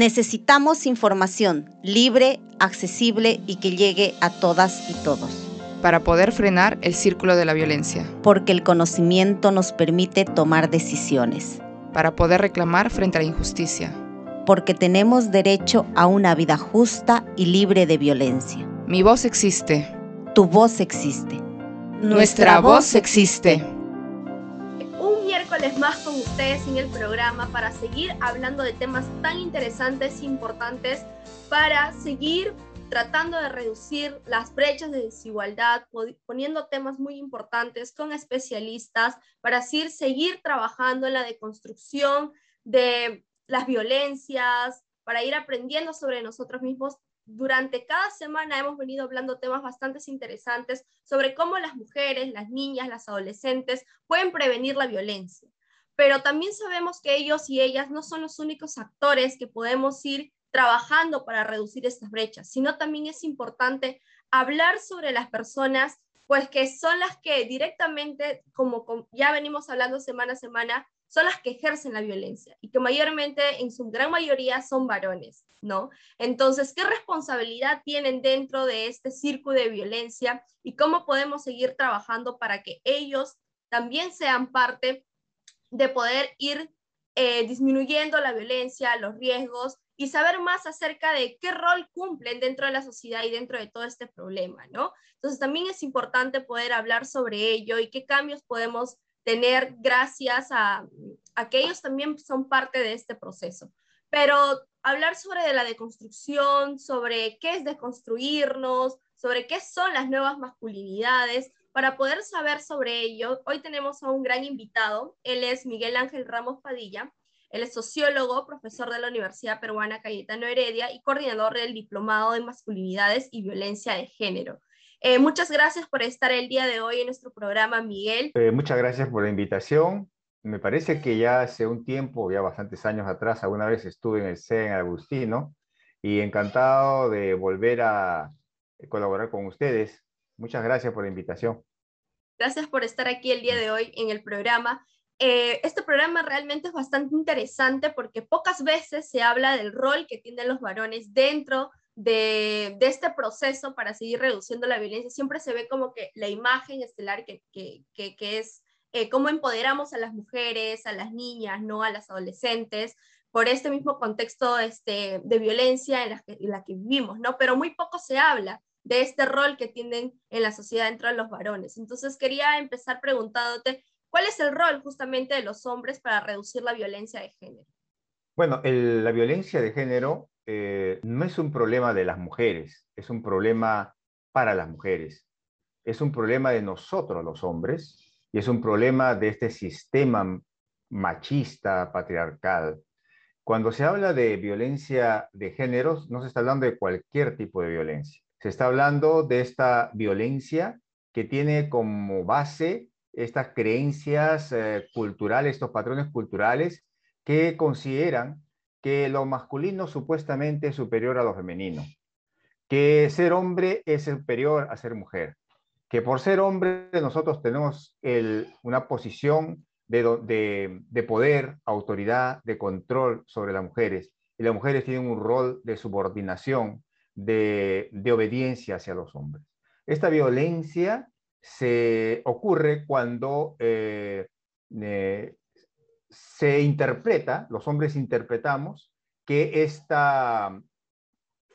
Necesitamos información libre, accesible y que llegue a todas y todos. Para poder frenar el círculo de la violencia. Porque el conocimiento nos permite tomar decisiones. Para poder reclamar frente a la injusticia. Porque tenemos derecho a una vida justa y libre de violencia. Mi voz existe. Tu voz existe. Nuestra voz existe. Un miércoles más con ustedes en el programa para seguir hablando de temas tan interesantes e importantes para seguir tratando de reducir las brechas de desigualdad, poniendo temas muy importantes con especialistas para así seguir trabajando en la deconstrucción de las violencias, para ir aprendiendo sobre nosotros mismos. Durante cada semana hemos venido hablando temas bastante interesantes sobre cómo las mujeres, las niñas, las adolescentes pueden prevenir la violencia. Pero también sabemos que ellos y ellas no son los únicos actores que podemos ir trabajando para reducir estas brechas, sino también es importante hablar sobre las personas, pues que son las que directamente, como ya venimos hablando semana a semana, son las que ejercen la violencia y que mayormente, en su gran mayoría, son varones, ¿no? Entonces, ¿qué responsabilidad tienen dentro de este círculo de violencia y cómo podemos seguir trabajando para que ellos también sean parte de poder ir disminuyendo la violencia, los riesgos y saber más acerca de qué rol cumplen dentro de la sociedad y dentro de todo este problema, ¿no? Entonces, también es importante poder hablar sobre ello y qué cambios podemos tener gracias a que ellos también son parte de este proceso. Pero hablar sobre la deconstrucción, sobre qué es deconstruirnos, sobre qué son las nuevas masculinidades, para poder saber sobre ello, hoy tenemos a un gran invitado. Él es Miguel Ángel Ramos Padilla. Él es sociólogo, profesor de la Universidad Peruana Cayetano Heredia y coordinador del Diplomado de Masculinidades y Violencia de Género. Muchas gracias por estar el día de hoy en nuestro programa, Miguel. Muchas gracias por la invitación. Me parece que ya hace un tiempo, ya bastantes años atrás, alguna vez estuve en el CEN Agustino y encantado de volver a colaborar con ustedes. Muchas gracias por la invitación. Gracias por estar aquí el día de hoy en el programa. Este programa realmente es bastante interesante porque pocas veces se habla del rol que tienen los varones dentro de este proceso para seguir reduciendo la violencia. Siempre se ve como que la imagen estelar que es cómo empoderamos a las mujeres, a las niñas, ¿no? A las adolescentes, por este mismo contexto de violencia en la que vivimos, ¿no? Pero muy poco se habla de este rol que tienen en la sociedad dentro de los varones. Entonces quería empezar preguntándote, ¿cuál es el rol justamente de los hombres para reducir la violencia de género? Bueno, la violencia de género no es un problema de las mujeres, es un problema para las mujeres, es un problema de nosotros los hombres y es un problema de este sistema machista, patriarcal. Cuando se habla de violencia de género, no se está hablando de cualquier tipo de violencia, se está hablando de esta violencia que tiene como base estas creencias culturales, estos patrones culturales que consideran que lo masculino supuestamente es superior a lo femenino, que ser hombre es superior a ser mujer, que por ser hombre nosotros tenemos una posición de poder, autoridad, de control sobre las mujeres, y las mujeres tienen un rol de subordinación, de obediencia hacia los hombres. Esta violencia se ocurre cuando se interpreta, los hombres interpretamos que esta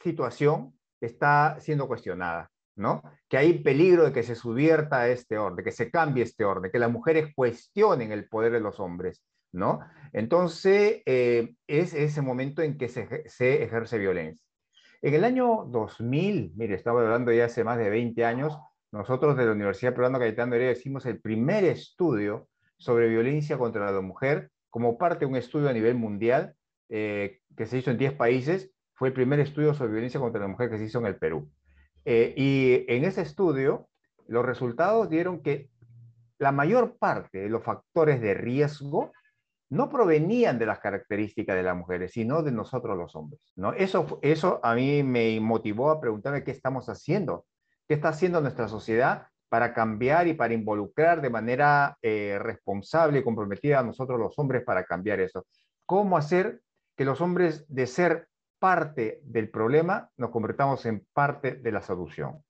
situación está siendo cuestionada, ¿no? Que hay peligro de que se subvierta este orden, que se cambie este orden, que las mujeres cuestionen el poder de los hombres, ¿no? Entonces, es ese momento en que se ejerce violencia. En el año 2000, mire, estaba hablando ya hace más de 20 años, nosotros de la Universidad Peruana Cayetano Heredia hicimos el primer estudio sobre violencia contra la mujer, como parte de un estudio a nivel mundial que se hizo en 10 países, fue el primer estudio sobre violencia contra la mujer que se hizo en el Perú. Y en ese estudio, los resultados dieron que la mayor parte de los factores de riesgo no provenían de las características de las mujeres, sino de nosotros los hombres, ¿no? Eso a mí me motivó a preguntarme qué estamos haciendo, qué está haciendo nuestra sociedad para cambiar y para involucrar de manera responsable y comprometida a nosotros los hombres para cambiar eso. ¿Cómo hacer que los hombres, de ser parte del problema, nos convertamos en parte de la solución.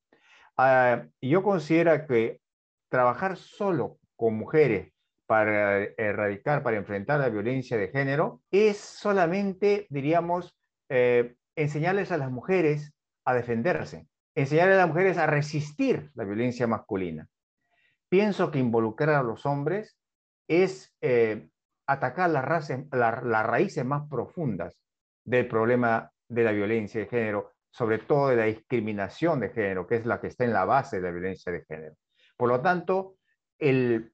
Yo considero que trabajar solo con mujeres para erradicar, para enfrentar la violencia de género, es solamente, diríamos, enseñarles a las mujeres a defenderse, enseñarles a las mujeres a resistir la violencia masculina. Pienso que involucrar a los hombres es atacar las raíces más profundas del problema de la violencia de género, sobre todo de la discriminación de género, que es la que está en la base de la violencia de género. Por lo tanto, el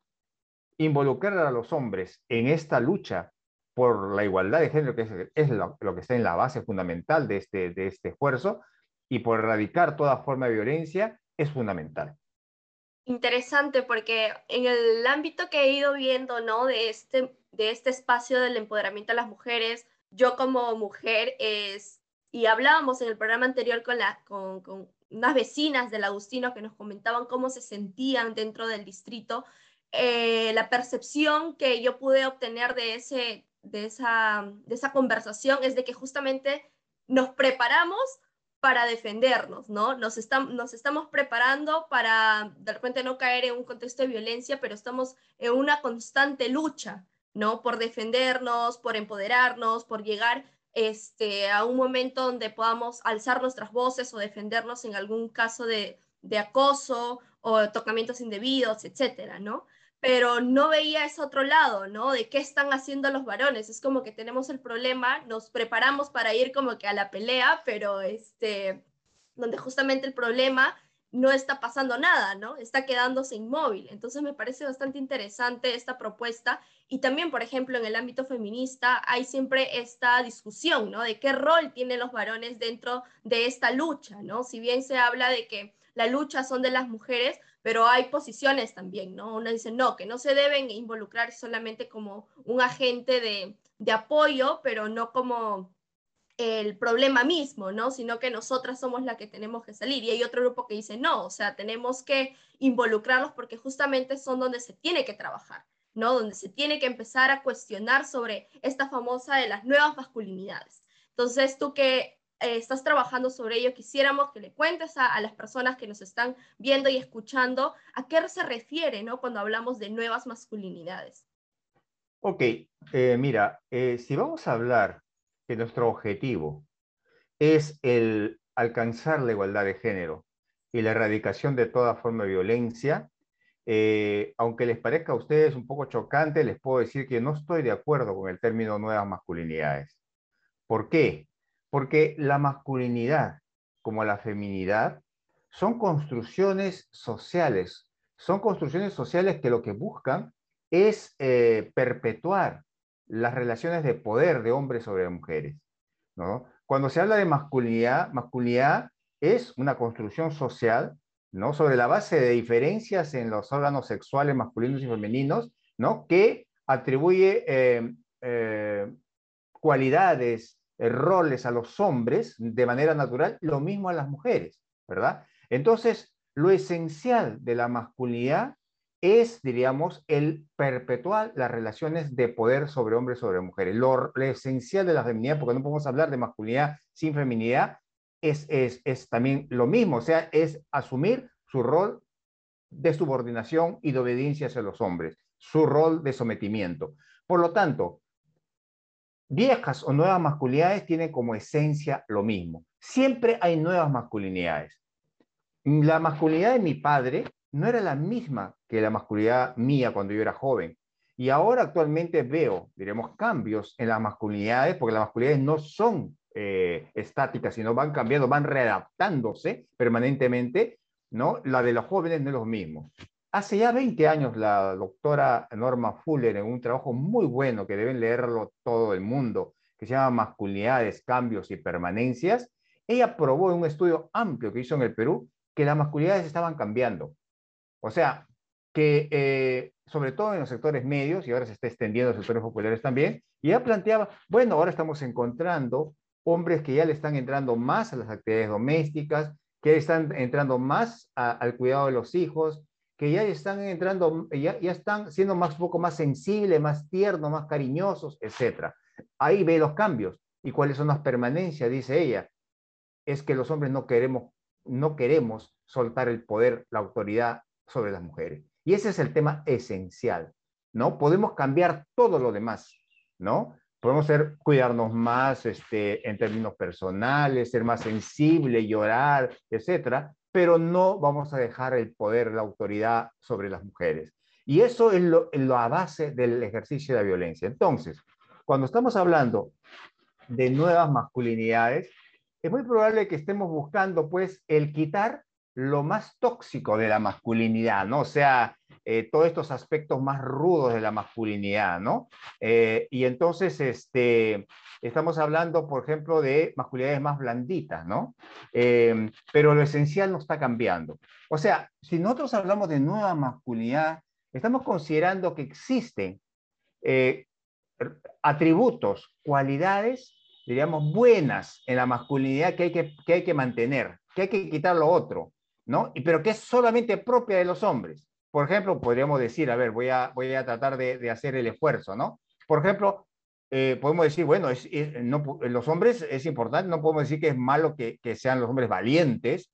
involucrar a los hombres en esta lucha por la igualdad de género, que es lo que está en la base fundamental de este esfuerzo, y por erradicar toda forma de violencia, es fundamental. Interesante, porque en el ámbito que he ido viendo, ¿no?, de este espacio del empoderamiento a las mujeres, yo como mujer, y hablábamos en el programa anterior con unas vecinas del Agustino que nos comentaban cómo se sentían dentro del distrito, la percepción que yo pude obtener de esa conversación es de que justamente nos preparamos para defendernos, ¿no? Nos estamos preparando para de repente no caer en un contexto de violencia, pero estamos en una constante lucha, ¿no?, por defendernos, por empoderarnos, por llegar a un momento donde podamos alzar nuestras voces o defendernos en algún caso de acoso o tocamientos indebidos, etcétera, ¿no? Pero no veía ese otro lado, ¿no?, de qué están haciendo los varones. Es como que tenemos el problema, nos preparamos para ir como que a la pelea, pero donde justamente el problema no está pasando nada, ¿no?, está quedándose inmóvil. Entonces me parece bastante interesante esta propuesta, y también, por ejemplo, en el ámbito feminista hay siempre esta discusión, ¿no?, de qué rol tienen los varones dentro de esta lucha, ¿no? Si bien se habla de que la lucha son de las mujeres, pero hay posiciones también, ¿no? Uno dice, no, que no se deben involucrar solamente como un agente de apoyo, pero no como el problema mismo, ¿no?, sino que nosotras somos las que tenemos que salir. Y hay otro grupo que dice, no, o sea, tenemos que involucrarlos porque justamente son donde se tiene que trabajar, ¿no?, donde se tiene que empezar a cuestionar sobre esta famosa de las nuevas masculinidades. Entonces, tú que estás trabajando sobre ello, quisiéramos que le cuentes a las personas que nos están viendo y escuchando a qué se refiere, ¿no?, cuando hablamos de nuevas masculinidades. Ok, mira, si vamos a hablar que nuestro objetivo es el alcanzar la igualdad de género y la erradicación de toda forma de violencia, aunque les parezca a ustedes un poco chocante, les puedo decir que no estoy de acuerdo con el término nuevas masculinidades. ¿Por qué? Porque la masculinidad como la feminidad son construcciones sociales. Son construcciones sociales que lo que buscan es perpetuar las relaciones de poder de hombres sobre mujeres, ¿no? Cuando se habla de masculinidad, masculinidad es una construcción social, ¿no?, sobre la base de diferencias en los órganos sexuales masculinos y femeninos, ¿no?, que atribuye cualidades, roles a los hombres de manera natural, lo mismo a las mujeres, ¿verdad? Entonces, lo esencial de la masculinidad es, diríamos, el perpetuar las relaciones de poder sobre hombres sobre mujeres. Lo esencial de la feminidad, porque no podemos hablar de masculinidad sin feminidad, es también lo mismo, o sea, es asumir su rol de subordinación y de obediencia hacia los hombres, su rol de sometimiento. Por lo tanto, viejas o nuevas masculinidades tienen como esencia lo mismo. Siempre hay nuevas masculinidades. La masculinidad de mi padre no era la misma que la masculinidad mía cuando yo era joven. Y ahora actualmente veo, diremos, cambios en las masculinidades, porque las masculinidades no son estáticas, sino van cambiando, van readaptándose permanentemente, ¿no? La de los jóvenes no es lo mismo. Hace ya 20 años la doctora Norma Fuller, en un trabajo muy bueno que deben leerlo todo el mundo, que se llama Masculinidades, Cambios y Permanencias, ella probó en un estudio amplio que hizo en el Perú que las masculinidades estaban cambiando. O sea, que sobre todo en los sectores medios, y ahora se está extendiendo a los sectores populares también, y ella planteaba, bueno, ahora estamos encontrando hombres que ya le están entrando más a las actividades domésticas, que están entrando más al cuidado de los hijos, que ya están entrando, ya están siendo un poco más sensibles, más tiernos, más cariñosos, etc. Ahí ve los cambios. y cuáles son las permanencias, dice ella, es que los hombres no queremos soltar el poder, la autoridad sobre las mujeres. Y ese es el tema esencial, ¿no? Podemos cambiar todo lo demás, ¿no? Podemos cuidarnos más en términos personales, ser más sensible, llorar, etcétera, pero no vamos a dejar el poder, la autoridad sobre las mujeres. Y eso es la base del ejercicio de la violencia. Entonces, cuando estamos hablando de nuevas masculinidades, es muy probable que estemos buscando, pues, el quitar lo más tóxico de la masculinidad, ¿no? O sea, todos estos aspectos más rudos de la masculinidad, ¿no? Y entonces, estamos hablando, por ejemplo, de masculinidades más blanditas, ¿no? Pero lo esencial no está cambiando. O sea, si nosotros hablamos de nueva masculinidad, estamos considerando que existen atributos, cualidades, diríamos, buenas en la masculinidad que hay que mantener, que hay que quitar lo otro, ¿no? Pero que es solamente propia de los hombres. Por ejemplo, podríamos decir, a ver, voy a tratar de hacer el esfuerzo, ¿no? Por ejemplo, podemos decir, bueno, los hombres es importante, no podemos decir que es malo que sean los hombres valientes,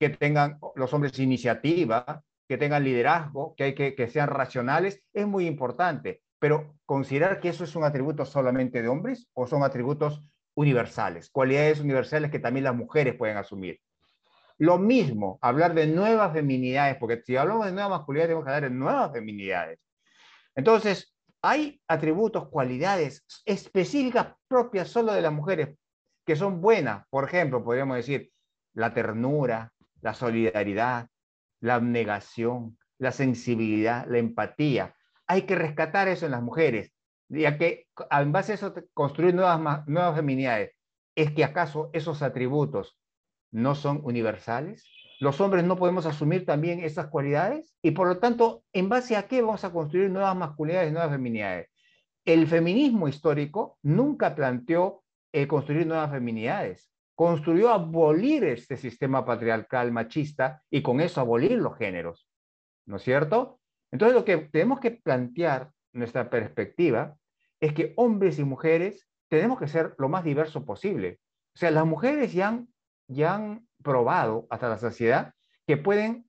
que tengan los hombres iniciativa, que tengan liderazgo, que sean racionales, es muy importante. Pero considerar que eso es un atributo solamente de hombres o son atributos universales, cualidades universales que también las mujeres pueden asumir. Lo mismo, hablar de nuevas feminidades, porque si hablamos de nueva masculinidad tenemos que hablar de nuevas feminidades. Entonces, hay atributos, cualidades específicas propias solo de las mujeres que son buenas. Por ejemplo, podríamos decir la ternura, la solidaridad, la abnegación, la sensibilidad, la empatía. Hay que rescatar eso en las mujeres, ya que en base a eso construir nuevas feminidades. ¿Es que acaso esos atributos no son universales? ¿Los hombres no podemos asumir también esas cualidades? Y por lo tanto, ¿en base a qué vamos a construir nuevas masculinidades, nuevas feminidades? El feminismo histórico nunca planteó construir nuevas feminidades. Construyó abolir este sistema patriarcal machista y con eso abolir los géneros, ¿no es cierto? Entonces lo que tenemos que plantear, nuestra perspectiva, es que hombres y mujeres tenemos que ser lo más diverso posible. O sea, las mujeres ya han probado hasta la saciedad que pueden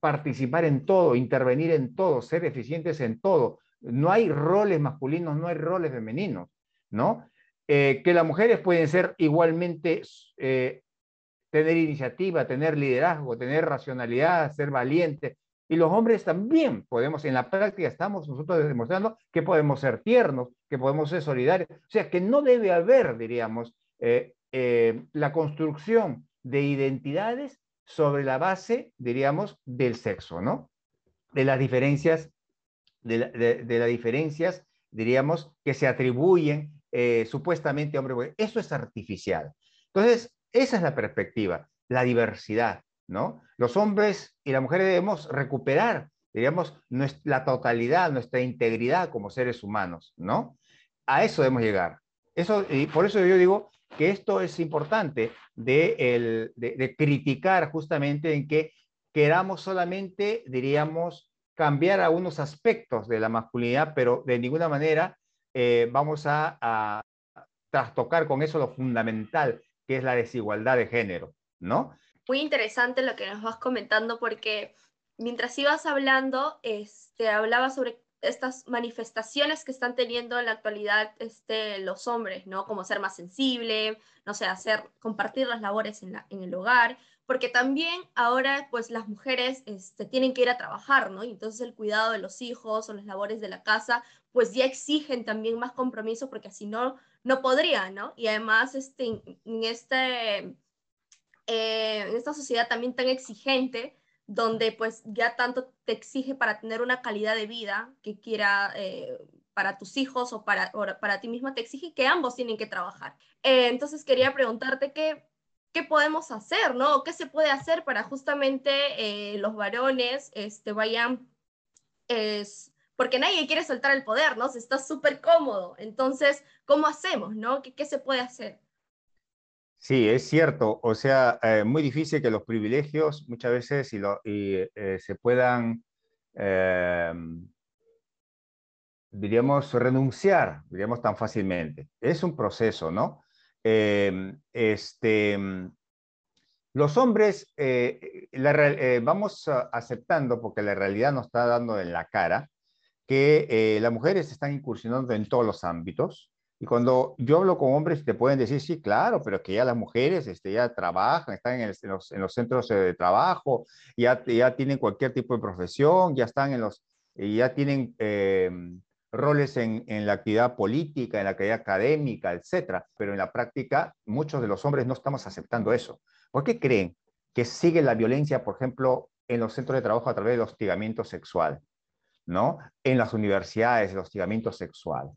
participar en todo, intervenir en todo, ser eficientes en todo. No hay roles masculinos, no hay roles femeninos, ¿no? Que las mujeres pueden ser igualmente, tener iniciativa, tener liderazgo, tener racionalidad, ser valientes. Y los hombres también podemos, en la práctica estamos nosotros demostrando que podemos ser tiernos, que podemos ser solidarios. O sea, que no debe haber, diríamos, la construcción de identidades sobre la base, diríamos, del sexo, ¿no? De las diferencias, de las diferencias, diríamos, que se atribuyen supuestamente a hombre. Eso es artificial. Entonces, esa es la perspectiva, la diversidad, ¿no? Los hombres y las mujeres debemos recuperar, diríamos, la totalidad, nuestra integridad como seres humanos, ¿no? A eso debemos llegar. Eso, y por eso yo digo que esto es importante de criticar justamente en que queramos solamente, diríamos, cambiar algunos aspectos de la masculinidad, pero de ninguna manera vamos a trastocar con eso lo fundamental, que es la desigualdad de género, ¿no? Muy interesante lo que nos vas comentando, porque mientras ibas hablando, hablabas sobre estas manifestaciones que están teniendo en la actualidad los hombres, ¿no? Como ser más sensible, no sé, compartir las labores en el hogar, porque también ahora pues las mujeres tienen que ir a trabajar, ¿no? Y entonces el cuidado de los hijos o las labores de la casa pues ya exigen también más compromiso, porque si no, no podría, ¿no? Y además en esta sociedad también tan exigente, donde pues ya tanto te exige para tener una calidad de vida que quiera para tus hijos o para ti misma, te exige que ambos tienen que trabajar. Entonces quería preguntarte qué podemos hacer, ¿no? ¿Qué se puede hacer para justamente los varones vayan... porque nadie quiere soltar el poder, ¿no? Se está súper cómodo. Entonces, ¿cómo hacemos, no? ¿Qué se puede hacer? Sí, es cierto. O sea, muy difícil que los privilegios muchas veces se puedan, diríamos, renunciar, diríamos, tan fácilmente. Es un proceso, ¿no? Los hombres, vamos aceptando, porque la realidad nos está dando en la cara, que las mujeres están incursionando en todos los ámbitos. Y cuando yo hablo con hombres, te pueden decir, sí, claro, pero que ya las mujeres ya trabajan, están en los centros de trabajo, ya tienen cualquier tipo de profesión, ya tienen roles en la actividad política, en la actividad académica, etc. Pero en la práctica, muchos de los hombres no estamos aceptando eso. ¿Por qué creen que sigue la violencia, por ejemplo, en los centros de trabajo a través del hostigamiento sexual, ¿no? En las universidades, el hostigamiento sexual.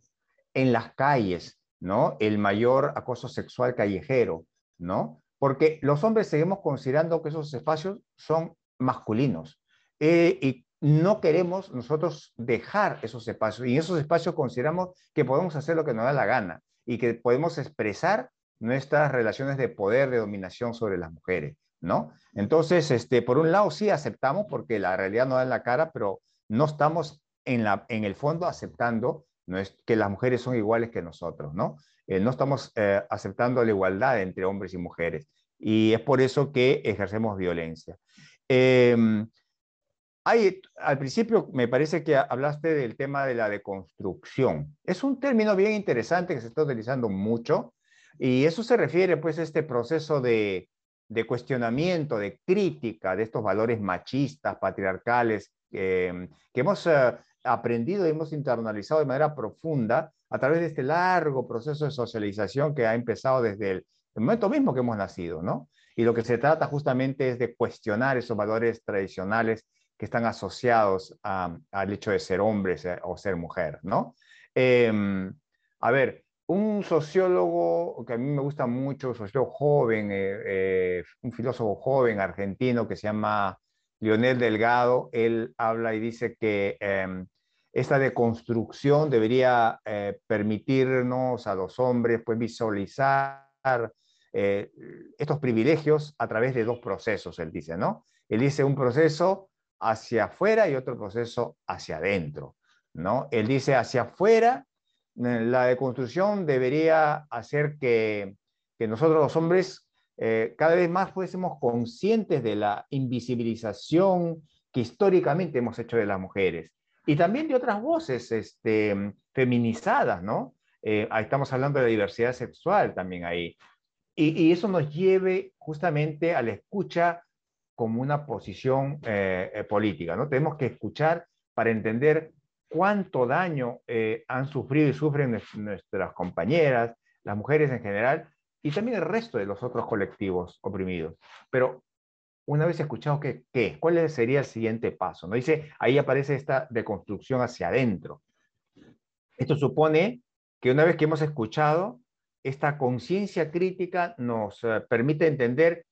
En las calles, ¿no? El mayor acoso sexual callejero, ¿no? Porque los hombres seguimos considerando que esos espacios son masculinos y no queremos nosotros dejar esos espacios, y en esos espacios consideramos que podemos hacer lo que nos da la gana y que podemos expresar nuestras relaciones de poder, de dominación sobre las mujeres, ¿no? Entonces, por un lado sí aceptamos porque la realidad nos da en la cara, pero no estamos en el fondo aceptando que las mujeres son iguales que nosotros, ¿no? No estamos aceptando la igualdad entre hombres y mujeres, y es por eso que ejercemos violencia. Al principio me parece que hablaste del tema de la deconstrucción. Es un término bien interesante que se está utilizando mucho, y eso se refiere pues a este proceso de cuestionamiento, de crítica de estos valores machistas, patriarcales, que hemos aprendido y hemos internalizado de manera profunda a través de este largo proceso de socialización que ha empezado desde el momento mismo que hemos nacido, ¿no? Y lo que se trata justamente es de cuestionar esos valores tradicionales que están asociados al hecho de ser hombres o ser mujer, ¿no? A ver, un sociólogo que a mí me gusta mucho, un sociólogo joven, un filósofo joven argentino que se llama Lionel Delgado, él habla y dice que esta deconstrucción debería permitirnos a los hombres pues, visualizar estos privilegios a través de dos procesos, él dice, ¿no? Él dice un proceso hacia afuera y otro proceso hacia adentro, ¿no? Él dice hacia afuera, la deconstrucción debería hacer que nosotros los hombres cada vez más fuésemos conscientes de la invisibilización que históricamente hemos hecho de las mujeres y también de otras voces feminizadas, ¿no? Estamos hablando de la diversidad sexual también ahí. Y eso nos lleve justamente a la escucha como una posición política, ¿no? Tenemos que escuchar para entender cuánto daño han sufrido y sufren nuestras compañeras, las mujeres en general, y también el resto de los otros colectivos oprimidos. Pero una vez escuchado, ¿qué? ¿Cuál sería el siguiente paso? ¿No? Dice, ahí aparece esta deconstrucción hacia adentro. Esto supone que una vez que hemos escuchado, esta conciencia crítica nos permite entender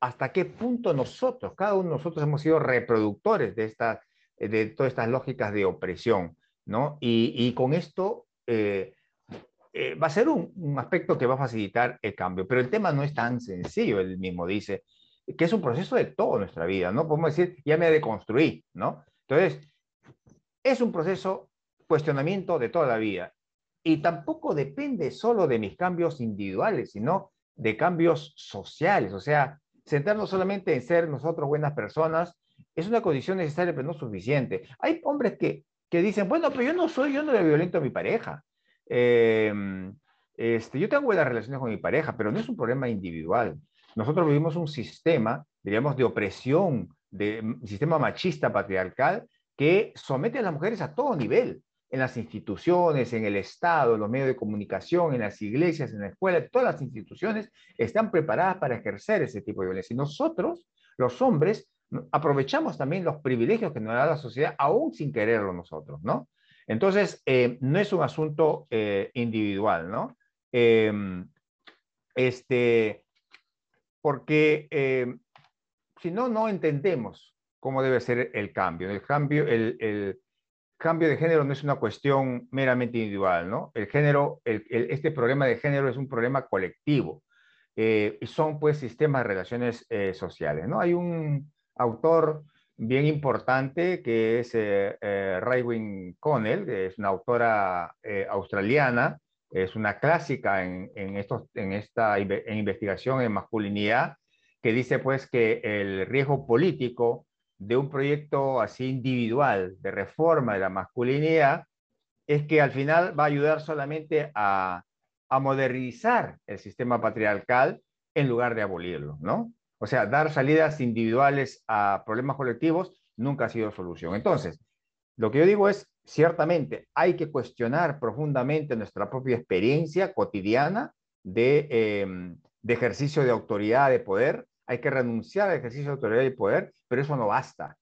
hasta qué punto nosotros, cada uno de nosotros hemos sido reproductores de todas estas lógicas de opresión, ¿no? Y con esto... va a ser un aspecto que va a facilitar el cambio, pero el tema no es tan sencillo, él mismo dice, que es un proceso de toda nuestra vida, ¿no? Podemos decir, ya me deconstruí, ¿no? Entonces, es un proceso, cuestionamiento de toda la vida, y tampoco depende solo de mis cambios individuales, sino de cambios sociales, o sea, centrarnos solamente en ser nosotros buenas personas es una condición necesaria, pero no suficiente. Hay hombres que dicen, bueno, pero yo no le violento a mi pareja, yo tengo buenas relaciones con mi pareja, pero no es un problema individual. Nosotros vivimos un sistema, diríamos, de opresión, de un sistema machista patriarcal que somete a las mujeres a todo nivel, en las instituciones, en el Estado, en los medios de comunicación, en las iglesias, en la escuela. Todas las instituciones están preparadas para ejercer ese tipo de violencia. Y nosotros, los hombres, aprovechamos también los privilegios que nos da la sociedad, aún sin quererlo nosotros, ¿no? Entonces, no es un asunto individual, ¿no? Porque si no, no entendemos cómo debe ser el cambio. El cambio de género no es una cuestión meramente individual, ¿no? El género, este problema de género es un problema colectivo. Y son, pues, sistemas de relaciones sociales, ¿no? Hay un autor bien importante, que es Raewyn Connell, que es una autora australiana, es una clásica en esta investigación en masculinidad, que dice pues que el riesgo político de un proyecto así individual de reforma de la masculinidad es que al final va a ayudar solamente a modernizar el sistema patriarcal en lugar de abolirlo, ¿no? O sea, dar salidas individuales a problemas colectivos nunca ha sido solución. Entonces, lo que yo digo es, ciertamente, hay que cuestionar profundamente nuestra propia experiencia cotidiana de ejercicio de autoridad, de poder. Hay que renunciar al ejercicio de autoridad y poder, pero eso no basta.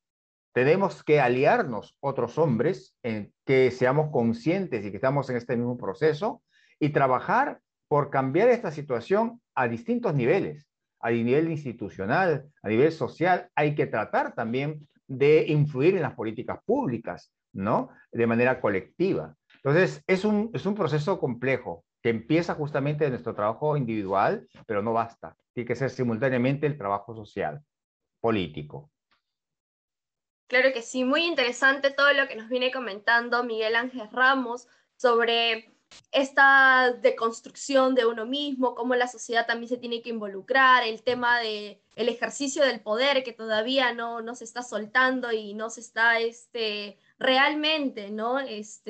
Tenemos que aliarnos otros hombres en que seamos conscientes y que estamos en este mismo proceso y trabajar por cambiar esta situación a distintos niveles. A nivel institucional, a nivel social, hay que tratar también de influir en las políticas públicas, ¿no? De manera colectiva. Entonces, es un proceso complejo que empieza justamente de nuestro trabajo individual, pero no basta. Tiene que ser simultáneamente el trabajo social, político. Claro que sí, muy interesante todo lo que nos viene comentando Miguel Ángel Ramos sobre esta deconstrucción de uno mismo, cómo la sociedad también se tiene que involucrar, el tema del ejercicio del poder que todavía no se está soltando y no se está realmente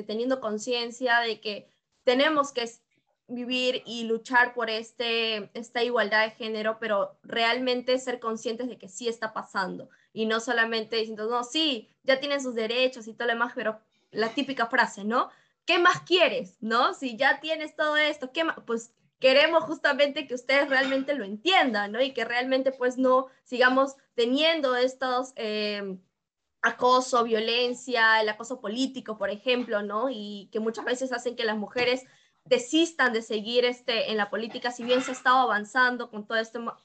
teniendo conciencia de que tenemos que vivir y luchar por esta igualdad de género, pero realmente ser conscientes de que sí está pasando y no solamente diciendo, no, sí, ya tienen sus derechos y todo lo demás, pero la típica frase, ¿no? ¿Qué más quieres? ¿No? Si ya tienes todo esto, ¿qué más? Pues queremos justamente que ustedes realmente lo entiendan, ¿no? Y que realmente pues no sigamos teniendo estos acoso, violencia, el acoso político, por ejemplo, ¿no? Y que muchas veces hacen que las mujeres desistan de seguir en la política, si bien se ha estado avanzando con todo esto,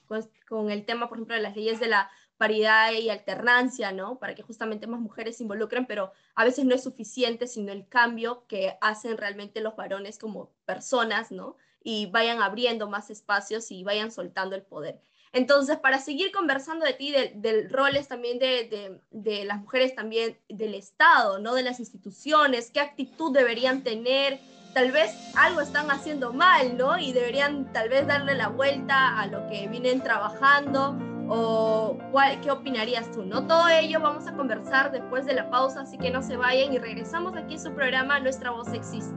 con el tema, por ejemplo, de las leyes de la paridad y alternancia, ¿no? Para que justamente más mujeres se involucren, pero a veces no es suficiente, sino el cambio que hacen realmente los varones como personas, ¿no? Y vayan abriendo más espacios y vayan soltando el poder. Entonces, para seguir conversando de ti, de roles también de las mujeres, también del Estado, ¿no? De las instituciones, qué actitud deberían tener, tal vez algo están haciendo mal, ¿no? Y deberían tal vez darle la vuelta a lo que vienen trabajando, o ¿qué opinarías tú? ¿No? Todo ello vamos a conversar después de la pausa, así que no se vayan y regresamos aquí en su programa Nuestra Voz Existe.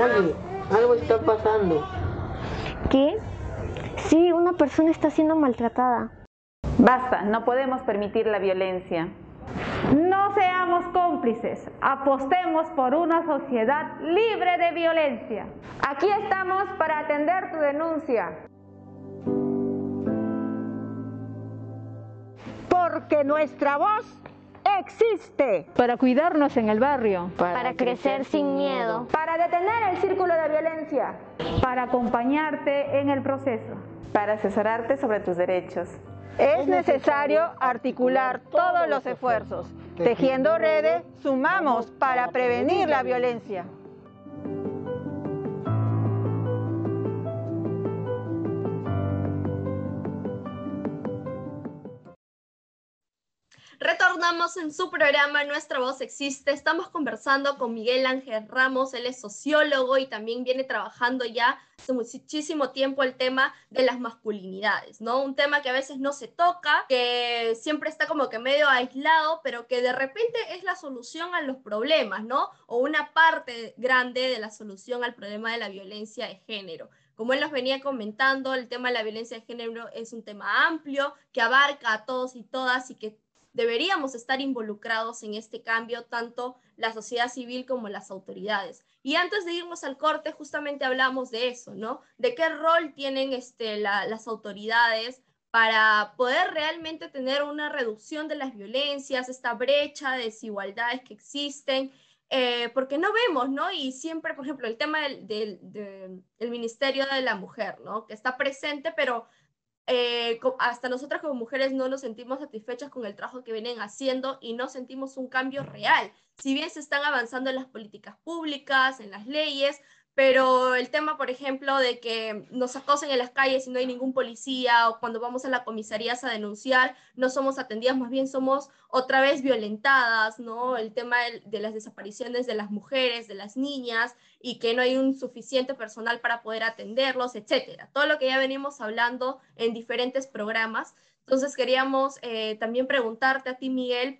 Oye, algo está pasando. ¿Qué? Sí, una persona está siendo maltratada. Basta, no podemos permitir la violencia. No seamos cómplices, apostemos por una sociedad libre de violencia. Aquí estamos para atender tu denuncia. Porque nuestra voz existe. Para cuidarnos en el barrio. Para crecer sin miedo. Para detener el círculo de violencia. Para acompañarte en el proceso. Para asesorarte sobre tus derechos. Es necesario articular todos los esfuerzos. Tejiendo redes, sumamos para prevenir la violencia. Retornamos en su programa Nuestra Voz Existe. Estamos conversando con Miguel Ángel Ramos, él es sociólogo y también viene trabajando ya hace muchísimo tiempo el tema de las masculinidades, ¿no? Un tema que a veces no se toca, que siempre está como que medio aislado, pero que de repente es la solución a los problemas, ¿no? O una parte grande de la solución al problema de la violencia de género. Como él nos venía comentando, el tema de la violencia de género es un tema amplio, que abarca a todos y todas y que deberíamos estar involucrados en este cambio, tanto la sociedad civil como las autoridades. Y antes de irnos al corte, justamente hablamos de eso, ¿no? De qué rol tienen las autoridades para poder realmente tener una reducción de las violencias, esta brecha de desigualdades que existen, porque no vemos, ¿no? Y siempre, por ejemplo, el tema del Ministerio de la Mujer, ¿no? Que está presente, pero hasta nosotras como mujeres no nos sentimos satisfechas con el trabajo que vienen haciendo y no sentimos un cambio real. Si bien se están avanzando en las políticas públicas, en las leyes, pero el tema, por ejemplo, de que nos acosen en las calles y no hay ningún policía, o cuando vamos a la comisaría a denunciar, no somos atendidas, más bien somos otra vez violentadas, ¿no? El tema de las desapariciones de las mujeres, de las niñas, y que no hay un suficiente personal para poder atenderlos, etcétera. Todo lo que ya venimos hablando en diferentes programas. Entonces queríamos también preguntarte a ti, Miguel,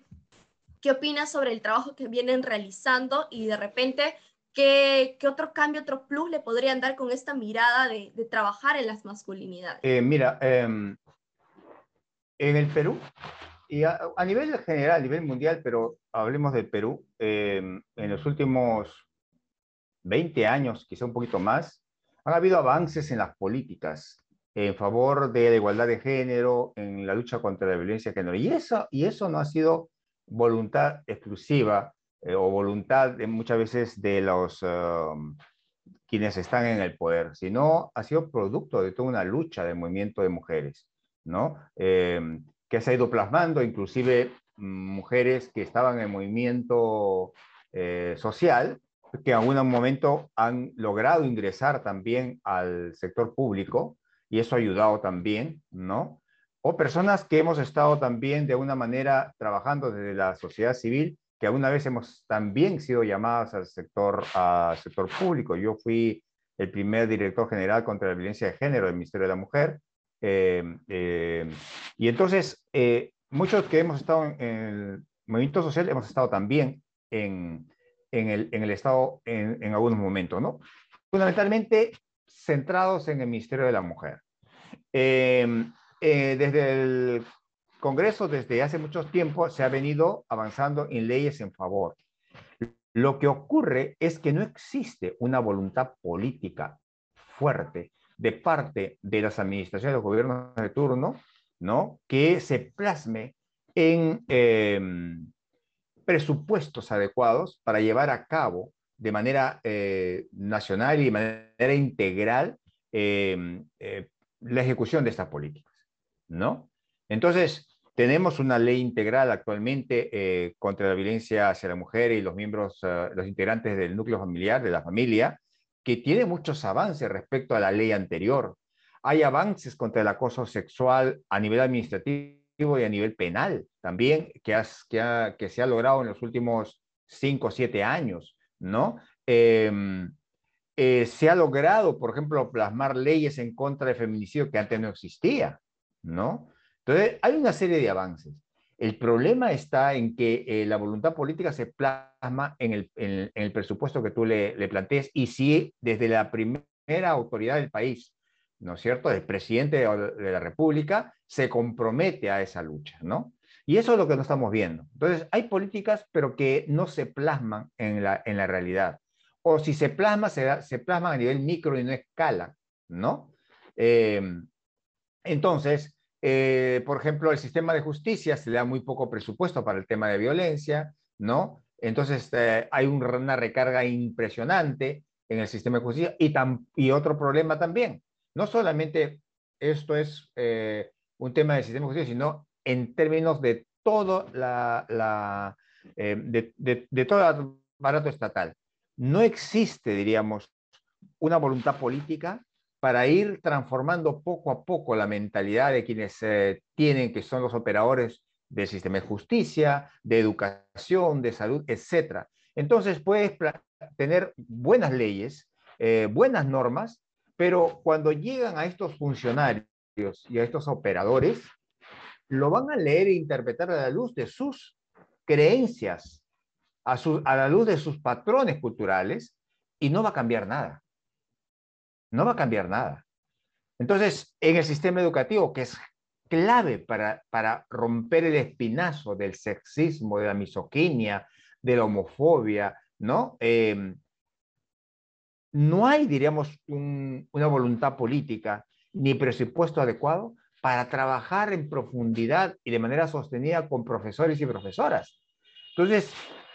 ¿qué opinas sobre el trabajo que vienen realizando y de repente... ¿Qué otro cambio, otro plus le podrían dar con esta mirada de trabajar en las masculinidades? Mira, en el Perú, y a nivel general, a nivel mundial, pero hablemos del Perú, en los últimos 20 años, quizá un poquito más, han habido avances en las políticas en favor de la igualdad de género, en la lucha contra la violencia de género. Y eso no ha sido voluntad exclusiva o voluntad muchas veces de los quienes están en el poder, sino ha sido producto de toda una lucha del movimiento de mujeres, ¿no? Que se ha ido plasmando, inclusive mujeres que estaban en el movimiento social, que en algún momento han logrado ingresar también al sector público, y eso ha ayudado también, ¿no? O personas que hemos estado también de alguna manera trabajando desde la sociedad civil, que alguna vez hemos también sido llamadas al sector público. Yo fui el primer director general contra la violencia de género del Ministerio de la Mujer. Y entonces, muchos que hemos estado en el movimiento social hemos estado también en el Estado en algunos momentos, ¿no? Fundamentalmente centrados en el Ministerio de la Mujer. Desde el Congreso, desde hace mucho tiempo, se ha venido avanzando en leyes en favor. Lo que ocurre es que no existe una voluntad política fuerte de parte de las administraciones, de los gobiernos de turno, ¿no? Que se plasme en presupuestos adecuados para llevar a cabo de manera nacional y de manera integral la ejecución de estas políticas, ¿no? Entonces, tenemos una ley integral actualmente contra la violencia hacia la mujer y los miembros, los integrantes del núcleo familiar, de la familia, que tiene muchos avances respecto a la ley anterior. Hay avances contra el acoso sexual a nivel administrativo y a nivel penal también, que se ha logrado en los últimos 5 o 7 años, ¿no? Se ha logrado, por ejemplo, plasmar leyes en contra del feminicidio que antes no existía, ¿no? Entonces, hay una serie de avances. El problema está en que la voluntad política se plasma en el presupuesto que tú le plantees, y si desde la primera autoridad del país, ¿no es cierto?, el presidente de la República, se compromete a esa lucha, ¿no? Y eso es lo que no estamos viendo. Entonces, hay políticas, pero que no se plasman en la realidad. O si se plasma, se plasman a nivel micro y no escala, ¿no? Entonces... por ejemplo, el sistema de justicia se le da muy poco presupuesto para el tema de violencia, ¿no? Entonces, hay una recarga impresionante en el sistema de justicia. Y otro problema también. No solamente esto es un tema del sistema de justicia, sino en términos de todo de todo el aparato estatal. No existe, diríamos, una voluntad política para ir transformando poco a poco la mentalidad de quienes que son los operadores del sistema de justicia, de educación, de salud, etc. Entonces puedes tener buenas leyes, buenas normas, pero cuando llegan a estos funcionarios y a estos operadores, lo van a leer e interpretar a la luz de sus creencias, a la luz de sus patrones culturales, y no va a cambiar nada. No va a cambiar nada. Entonces, en el sistema educativo, que es clave para romper el espinazo del sexismo, de la misoginia, de la homofobia, ¿no? No hay, diríamos, una voluntad política ni presupuesto adecuado para trabajar en profundidad y de manera sostenida con profesores y profesoras. Entonces,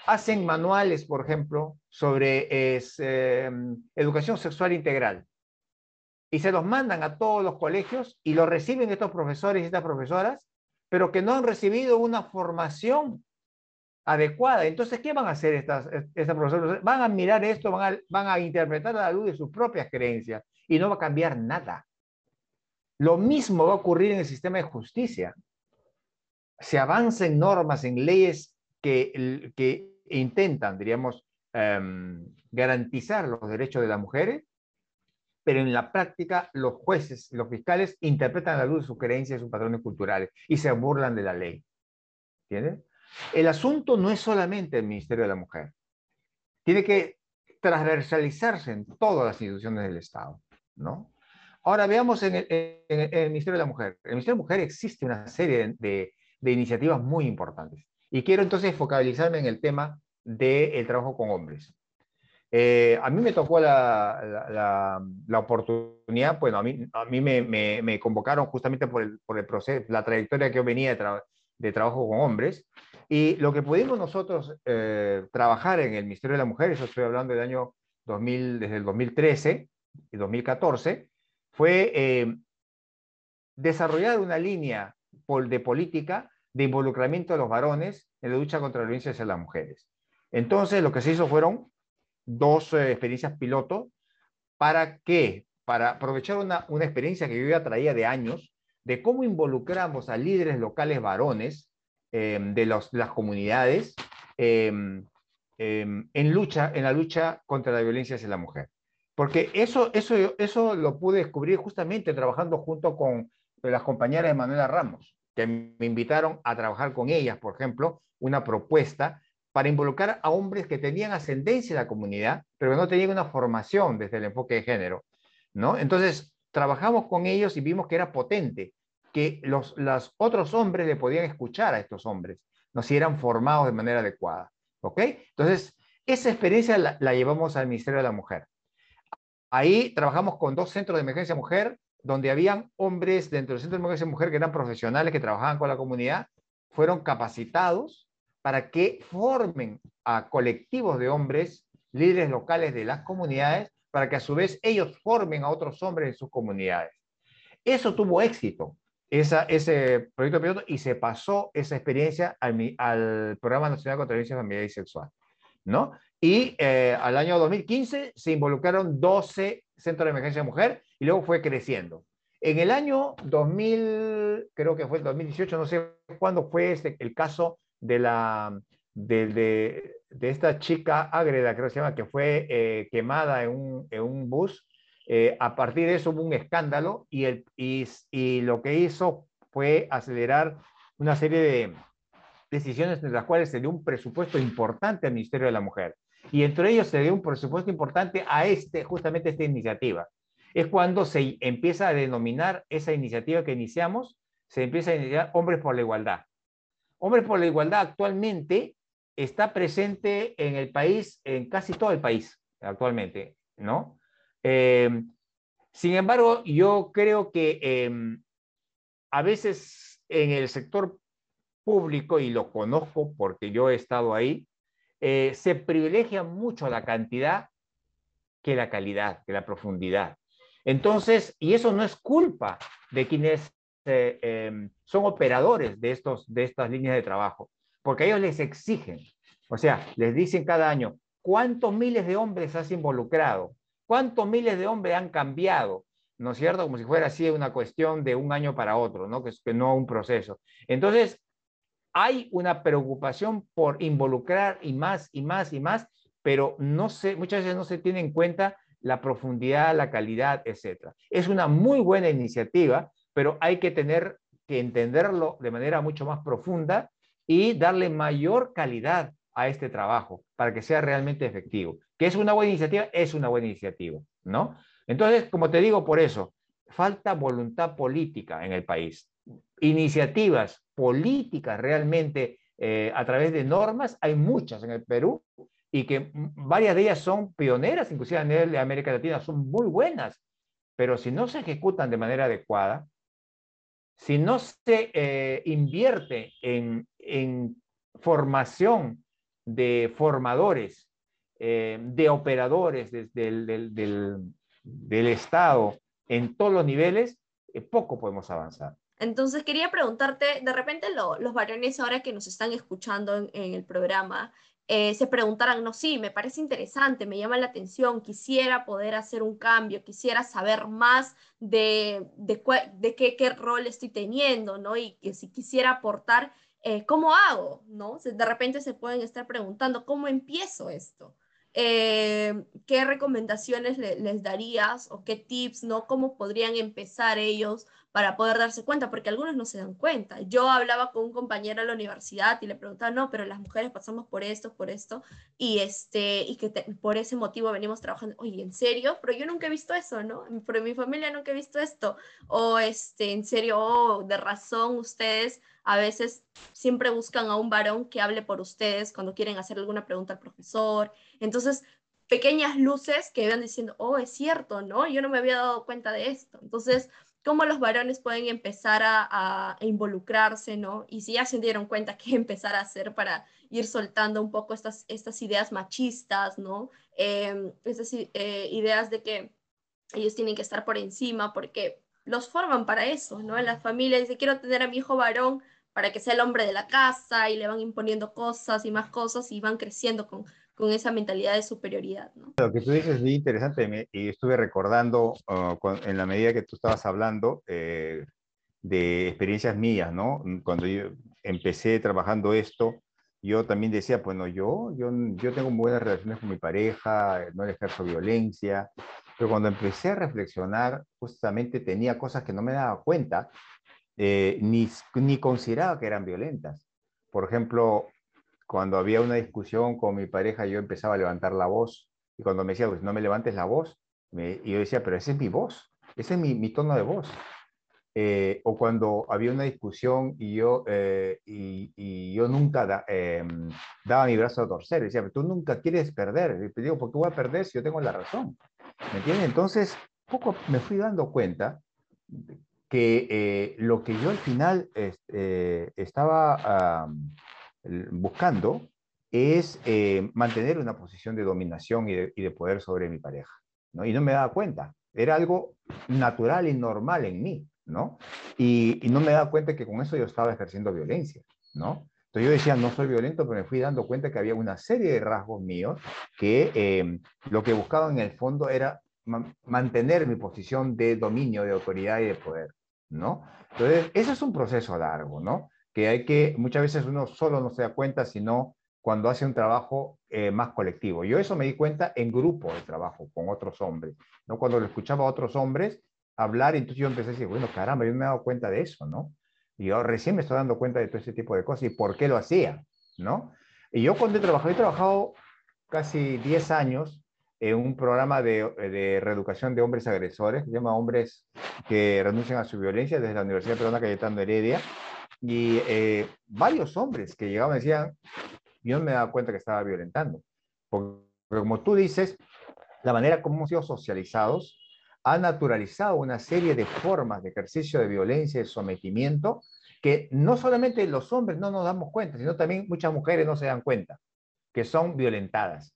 hacen manuales, por ejemplo, sobre educación sexual integral. Y se los mandan a todos los colegios y los reciben estos profesores y estas profesoras, pero que no han recibido una formación adecuada. Entonces, ¿qué van a hacer estas profesoras? Van a mirar esto, van a interpretar a la luz de sus propias creencias y no va a cambiar nada. Lo mismo va a ocurrir en el sistema de justicia. Se avanza en normas, en leyes que intentan, diríamos, garantizar los derechos de las mujeres, pero en la práctica los jueces, los fiscales interpretan a la luz de sus creencias y sus patrones culturales y se burlan de la ley. ¿Entiendes? El asunto no es solamente el Ministerio de la Mujer. Tiene que transversalizarse en todas las instituciones del Estado, ¿no? Ahora veamos en el Ministerio de la Mujer. En el Ministerio de la Mujer existe una serie de iniciativas muy importantes. Y quiero entonces focalizarme en el tema del trabajo con hombres. A mí me tocó la oportunidad, bueno, a mí me convocaron justamente por el proceso, la trayectoria que yo venía de trabajo con hombres, y lo que pudimos nosotros trabajar en el Ministerio de la Mujer, eso estoy hablando del año 2000, desde el 2013 y 2014, fue desarrollar una línea de política de involucramiento de los varones en la lucha contra la violencia hacia las mujeres. Entonces, lo que se hizo fueron dos experiencias piloto. ¿Para qué? Para aprovechar una experiencia que yo ya traía de años, de cómo involucramos a líderes locales varones de las comunidades en la lucha contra la violencia hacia la mujer. Porque eso lo pude descubrir justamente trabajando junto con las compañeras de Manuela Ramos, que me invitaron a trabajar con ellas, por ejemplo, una propuesta para involucrar a hombres que tenían ascendencia en la comunidad, pero que no tenían una formación desde el enfoque de género, ¿no? Entonces, trabajamos con ellos y vimos que era potente, que los otros hombres le podían escuchar a estos hombres, ¿no? Si eran formados de manera adecuada, ¿ok? Entonces, esa experiencia la llevamos al Ministerio de la Mujer. Ahí trabajamos con dos centros de emergencia mujer, donde habían hombres dentro del centro de emergencia mujer que eran profesionales, que trabajaban con la comunidad, fueron capacitados para que formen a colectivos de hombres, líderes locales de las comunidades, para que a su vez ellos formen a otros hombres en sus comunidades. Eso tuvo éxito, ese proyecto piloto, y se pasó esa experiencia al Programa Nacional contra la Violencia Familiar y Sexual, ¿no? Y al año 2015 se involucraron 12 centros de emergencia de mujer y luego fue creciendo. En el año 2000, creo que fue el 2018, no sé cuándo fue el caso de esta chica Ágreda, creo que se llama, que fue quemada en un bus. A partir de eso hubo un escándalo y lo que hizo fue acelerar una serie de decisiones, entre las cuales se dio un presupuesto importante al Ministerio de la Mujer. Y entre ellos se dio un presupuesto importante a justamente esta iniciativa. Es cuando se empieza a denominar esa iniciativa que iniciamos, se empieza a iniciar Hombres por la Igualdad. Hombres por la Igualdad actualmente está presente en el país, en casi todo el país actualmente, ¿no? Sin embargo, yo creo que a veces en el sector público, y lo conozco porque yo he estado ahí, se privilegia mucho la cantidad que la calidad, que la profundidad. Entonces, y eso no es culpa de quienes son operadores de estas líneas de trabajo, porque ellos les exigen, o sea, les dicen cada año, ¿cuántos miles de hombres has involucrado? ¿Cuántos miles de hombres han cambiado? ¿No es cierto? Como si fuera así una cuestión de un año para otro, ¿no? Que no un proceso. Entonces, hay una preocupación por involucrar y más, pero muchas veces no se tiene en cuenta la profundidad, la calidad, etc. Es una muy buena iniciativa, pero hay que tener que entenderlo de manera mucho más profunda y darle mayor calidad a este trabajo para que sea realmente efectivo. Que es una buena iniciativa, ¿no? Entonces, como te digo, por eso, falta voluntad política en el país. Iniciativas políticas realmente a través de normas, hay muchas en el Perú, y que varias de ellas son pioneras, inclusive a nivel de América Latina, son muy buenas, pero si no se ejecutan de manera adecuada, si no se invierte en formación de formadores, de operadores del Estado en todos los niveles, poco podemos avanzar. Entonces quería preguntarte, de repente los varones ahora que nos están escuchando en el programa, se preguntarán, no, sí, me parece interesante, me llama la atención, quisiera poder hacer un cambio, quisiera saber más de qué rol estoy teniendo, ¿no? Y que si quisiera aportar, ¿cómo hago? ¿No? De repente se pueden estar preguntando, ¿cómo empiezo esto? ¿Qué recomendaciones les darías o qué tips, ¿no? ¿Cómo podrían empezar ellos para poder darse cuenta? Porque algunos no se dan cuenta. Yo hablaba con un compañero de la universidad y le preguntaba, no, pero las mujeres pasamos por esto, y que por ese motivo venimos trabajando. Oye, ¿en serio? Pero yo nunca he visto eso, ¿no? Pero mi familia nunca he visto esto. O, en serio, de razón, ustedes a veces siempre buscan a un varón que hable por ustedes cuando quieren hacer alguna pregunta al profesor. Entonces, pequeñas luces que van diciendo, oh, es cierto, ¿no? Yo no me había dado cuenta de esto. Entonces, cómo los varones pueden empezar a involucrarse, ¿no? Y si ya se dieron cuenta, qué empezar a hacer para ir soltando un poco estas ideas machistas, ¿no? Ideas de que ellos tienen que estar por encima porque los forman para eso, ¿no? En las familias dicen, quiero tener a mi hijo varón para que sea el hombre de la casa, y le van imponiendo cosas y más cosas, y van creciendo con esa mentalidad de superioridad, ¿no? Lo que tú dices es muy interesante, y estuve recordando en la medida que tú estabas hablando de experiencias mías, ¿no? Cuando yo empecé trabajando esto, yo también decía, bueno, yo tengo buenas relaciones con mi pareja, no le ejerzo violencia, pero cuando empecé a reflexionar, justamente tenía cosas que no me daba cuenta, ni consideraba que eran violentas. Por ejemplo, cuando había una discusión con mi pareja, yo empezaba a levantar la voz. Y cuando me decía, pues no me levantes la voz, yo decía, pero esa es mi voz, ese es mi tono de voz. O cuando había una discusión y yo nunca daba mi brazo a torcer. Decía, pero tú nunca quieres perder. Y te digo, ¿por qué voy a perder si yo tengo la razón? ¿Me entiendes? Entonces, poco me fui dando cuenta que lo que yo al final estaba buscando es mantener una posición de dominación y de poder sobre mi pareja, ¿no? Y no me daba cuenta, era algo natural y normal en mí, ¿no? Y no me daba cuenta que con eso yo estaba ejerciendo violencia, ¿no? Entonces yo decía, no soy violento, pero me fui dando cuenta que había una serie de rasgos míos que lo que buscaba en el fondo era mantener mi posición de dominio, de autoridad y de poder, ¿no? Entonces ese es un proceso largo, ¿no? Que hay que, muchas veces uno solo no se da cuenta, sino cuando hace un trabajo más colectivo. Yo eso me di cuenta en grupo de trabajo, con otros hombres, ¿no? Cuando lo escuchaba a otros hombres hablar, entonces yo empecé a decir, bueno, caramba, yo me he dado cuenta de eso, ¿no? Y yo recién me estoy dando cuenta de todo ese tipo de cosas y por qué lo hacía, ¿no? Y yo cuando he trabajado casi 10 años en un programa de reeducación de hombres agresores, que se llama Hombres que Renuncian a su Violencia, desde la Universidad Peruana Cayetano Heredia. Y varios hombres que llegaban decían, yo no me daba cuenta que estaba violentando. Porque como tú dices, la manera como hemos sido socializados ha naturalizado una serie de formas de ejercicio de violencia, de sometimiento, que no solamente los hombres no nos damos cuenta, sino también muchas mujeres no se dan cuenta, que son violentadas.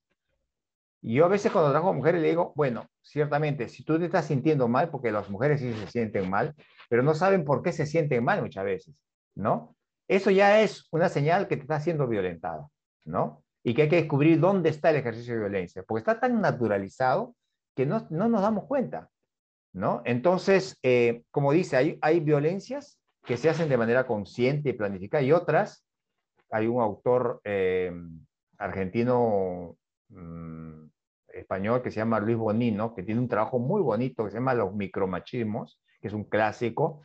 Y yo a veces cuando trabajo con mujeres le digo, bueno, ciertamente, si tú te estás sintiendo mal, porque las mujeres sí se sienten mal, pero no saben por qué se sienten mal muchas veces, ¿no? Eso ya es una señal que te está siendo violentada, ¿no? Y que hay que descubrir dónde está el ejercicio de violencia, porque está tan naturalizado que no nos damos cuenta, ¿no? Entonces, como dice, hay violencias que se hacen de manera consciente y planificada, y otras, hay un autor argentino español que se llama Luis Bonino, que tiene un trabajo muy bonito que se llama Los micromachismos, que es un clásico.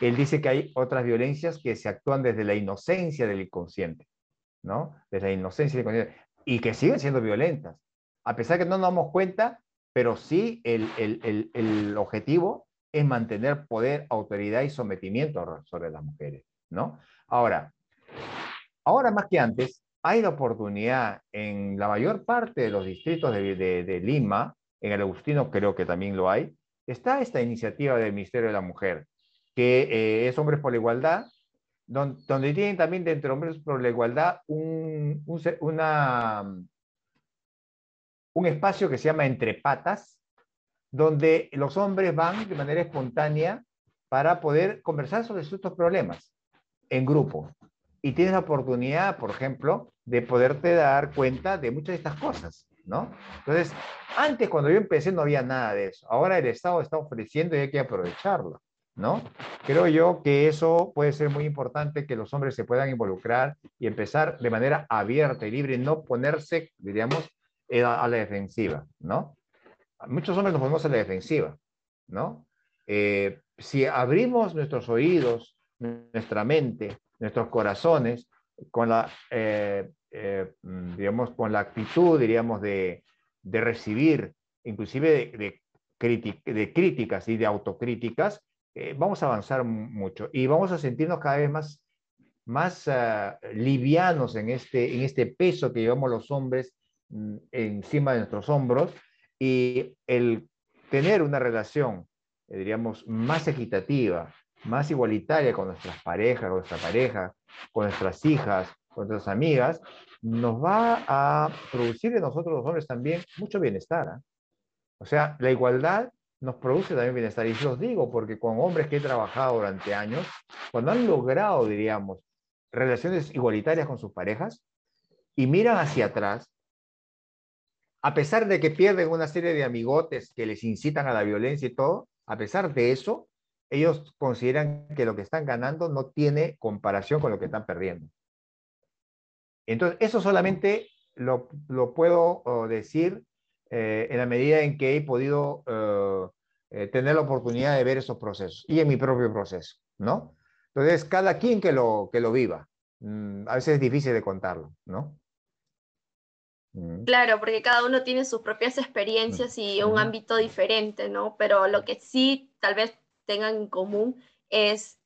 Él dice que hay otras violencias que se actúan desde la inocencia del inconsciente, ¿no? Desde la inocencia del inconsciente, y que siguen siendo violentas, a pesar que no nos damos cuenta, pero sí el objetivo es mantener poder, autoridad y sometimiento sobre las mujeres, ¿no? Ahora más que antes, hay la oportunidad en la mayor parte de los distritos de Lima, en el Agustino creo que también lo hay, está esta iniciativa del Ministerio de la Mujer, que es Hombres por la Igualdad, donde tienen también dentro de Hombres por la Igualdad un espacio que se llama Entre Patas, donde los hombres van de manera espontánea para poder conversar sobre estos problemas en grupo. Y tienes la oportunidad, por ejemplo, de poderte dar cuenta de muchas de estas cosas, ¿no? Entonces, antes cuando yo empecé no había nada de eso. Ahora el Estado está ofreciendo y hay que aprovecharlo, ¿no? Creo yo que eso puede ser muy importante, que los hombres se puedan involucrar y empezar de manera abierta y libre, no ponerse, diríamos, a la defensiva, ¿no? Muchos hombres nos ponemos a la defensiva, ¿no? Si abrimos nuestros oídos, nuestra mente, nuestros corazones, con la, digamos, con la actitud, diríamos, de recibir, inclusive de críticas y de autocríticas, vamos a avanzar mucho y vamos a sentirnos cada vez más livianos en este peso que llevamos los hombres encima de nuestros hombros, y el tener una relación, diríamos, más equitativa, más igualitaria con nuestras parejas, con nuestra pareja, con nuestras hijas, con nuestras amigas, nos va a producir de nosotros los hombres también mucho bienestar, ¿eh? O sea, la igualdad nos produce también bienestar. Y yo os digo, porque con hombres que he trabajado durante años, cuando han logrado, diríamos, relaciones igualitarias con sus parejas, y miran hacia atrás, a pesar de que pierden una serie de amigotes que les incitan a la violencia y todo, a pesar de eso, ellos consideran que lo que están ganando no tiene comparación con lo que están perdiendo. Entonces, eso solamente lo puedo decir en la medida en que he podido tener la oportunidad de ver esos procesos, y en mi propio proceso, ¿no? Entonces, cada quien que lo viva. A veces es difícil de contarlo, ¿no? Claro, porque cada uno tiene sus propias experiencias y un ámbito diferente, ¿no? Pero lo que sí tal vez tengan en común es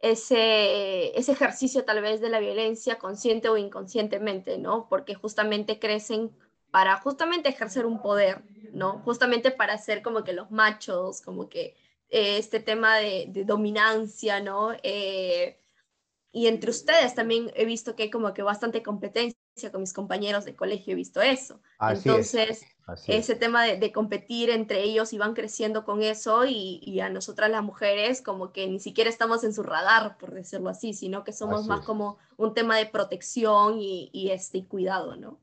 ese ejercicio tal vez de la violencia consciente o inconscientemente, ¿no? Porque justamente crecen para justamente ejercer un poder, ¿no? Justamente para ser como que los machos, como que este tema de dominancia, ¿no? Y entre ustedes también he visto que hay como que bastante competencia. Con mis compañeros de colegio he visto eso. Así entonces, ese tema de competir entre ellos, y van creciendo con eso, y a nosotras las mujeres como que ni siquiera estamos en su radar, por decirlo así, sino que somos así más como un tema de protección y cuidado, ¿no?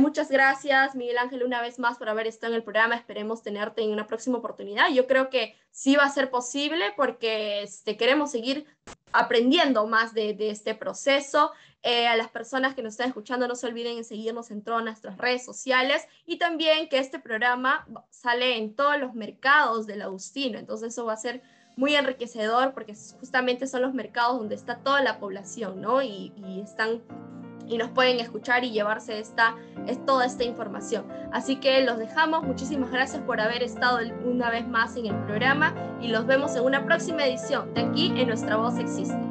Muchas gracias, Miguel Ángel, una vez más por haber estado en el programa. Esperemos tenerte en una próxima oportunidad. Yo creo que sí va a ser posible, porque queremos seguir aprendiendo más de este proceso. A las personas que nos están escuchando, no se olviden de seguirnos en todas nuestras redes sociales, y también que este programa sale en todos los mercados del Agustino. Entonces eso va a ser muy enriquecedor, porque justamente son los mercados donde está toda la población, ¿no? Y nos pueden escuchar y llevarse toda esta información. Así que los dejamos. Muchísimas gracias por haber estado una vez más en el programa, y los vemos en una próxima edición de Aquí en Nuestra Voz Existe.